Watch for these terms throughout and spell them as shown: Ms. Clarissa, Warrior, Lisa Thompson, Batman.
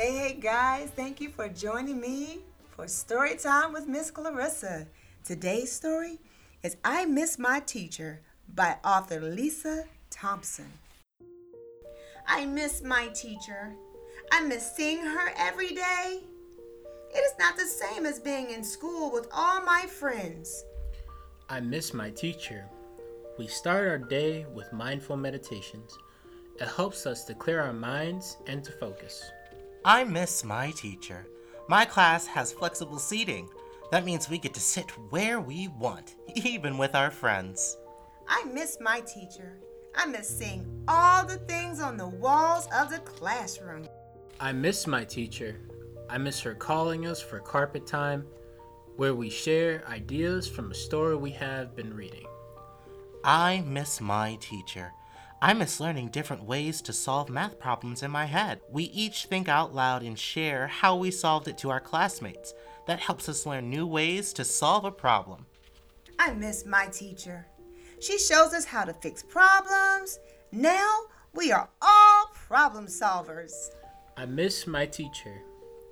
Hey guys, thank you for joining me for Story Time with Ms. Clarissa. Today's story is I Miss My Teacher by author Lisa Thompson. I miss my teacher. I miss seeing her every day. It is not the same as being in school with all my friends. I miss my teacher. We start our day with mindful meditations. It helps us to clear our minds and to focus. I miss my teacher. My class has flexible seating. That means we get to sit where we want, even with our friends. I miss my teacher. I miss seeing all the things on the walls of the classroom. I miss my teacher. I miss her calling us for carpet time, where we share ideas from a story we have been reading. I miss my teacher. I miss learning different ways to solve math problems in my head. We each think out loud and share how we solved it to our classmates. That helps us learn new ways to solve a problem. I miss my teacher. She shows us how to fix problems. Now we are all problem solvers. I miss my teacher.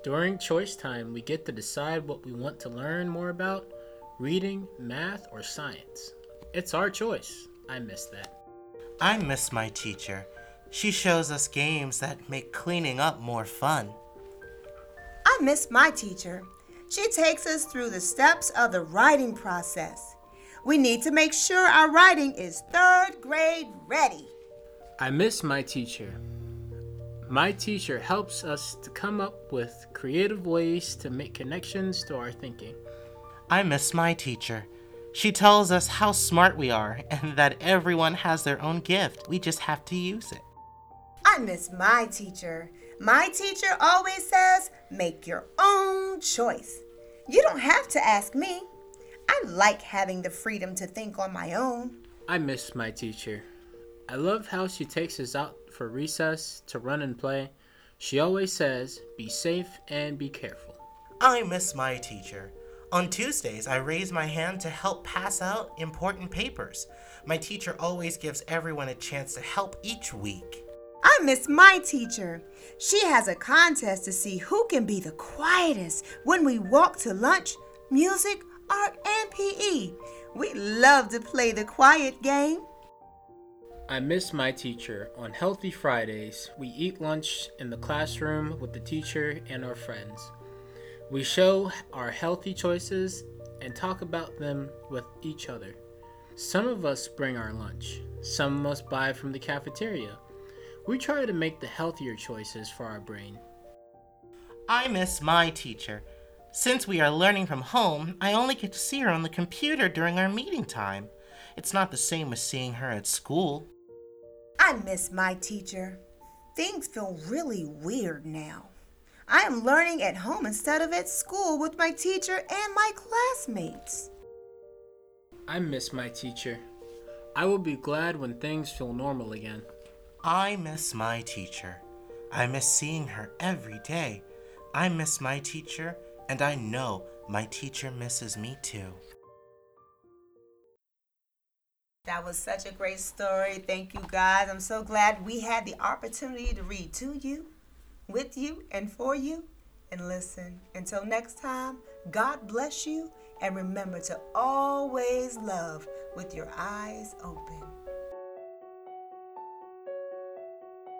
During choice time, we get to decide what we want to learn more about, reading, math, or science. It's our choice. I miss that. I miss my teacher. She shows us games that make cleaning up more fun. I miss my teacher. She takes us through the steps of the writing process. We need to make sure our writing is third grade ready. I miss my teacher. My teacher helps us to come up with creative ways to make connections to our thinking. I miss my teacher. She tells us how smart we are and that everyone has their own gift. We just have to use it. I miss my teacher. My teacher always says, make your own choice. You don't have to ask me. I like having the freedom to think on my own. I miss my teacher. I love how she takes us out for recess to run and play. She always says, be safe and be careful. I miss my teacher. On Tuesdays, I raise my hand to help pass out important papers. My teacher always gives everyone a chance to help each week. I miss my teacher. She has a contest to see who can be the quietest when we walk to lunch, music, art, and PE. We love to play the quiet game. I miss my teacher. On Healthy Fridays, we eat lunch in the classroom with the teacher and our friends. We show our healthy choices and talk about them with each other. Some of us bring our lunch. Some must buy from the cafeteria. We try to make the healthier choices for our brain. I miss my teacher. Since we are learning from home, I only get to see her on the computer during our meeting time. It's not the same as seeing her at school. I miss my teacher. Things feel really weird now. I am learning at home instead of at school with my teacher and my classmates. I miss my teacher. I will be glad when things feel normal again. I miss my teacher. I miss seeing her every day. I miss my teacher, and I know my teacher misses me too. That was such a great story. Thank you, guys. I'm so glad we had the opportunity to read to you, with you, and for you, and listen. Until next time, God bless you, and remember to always love with your eyes open.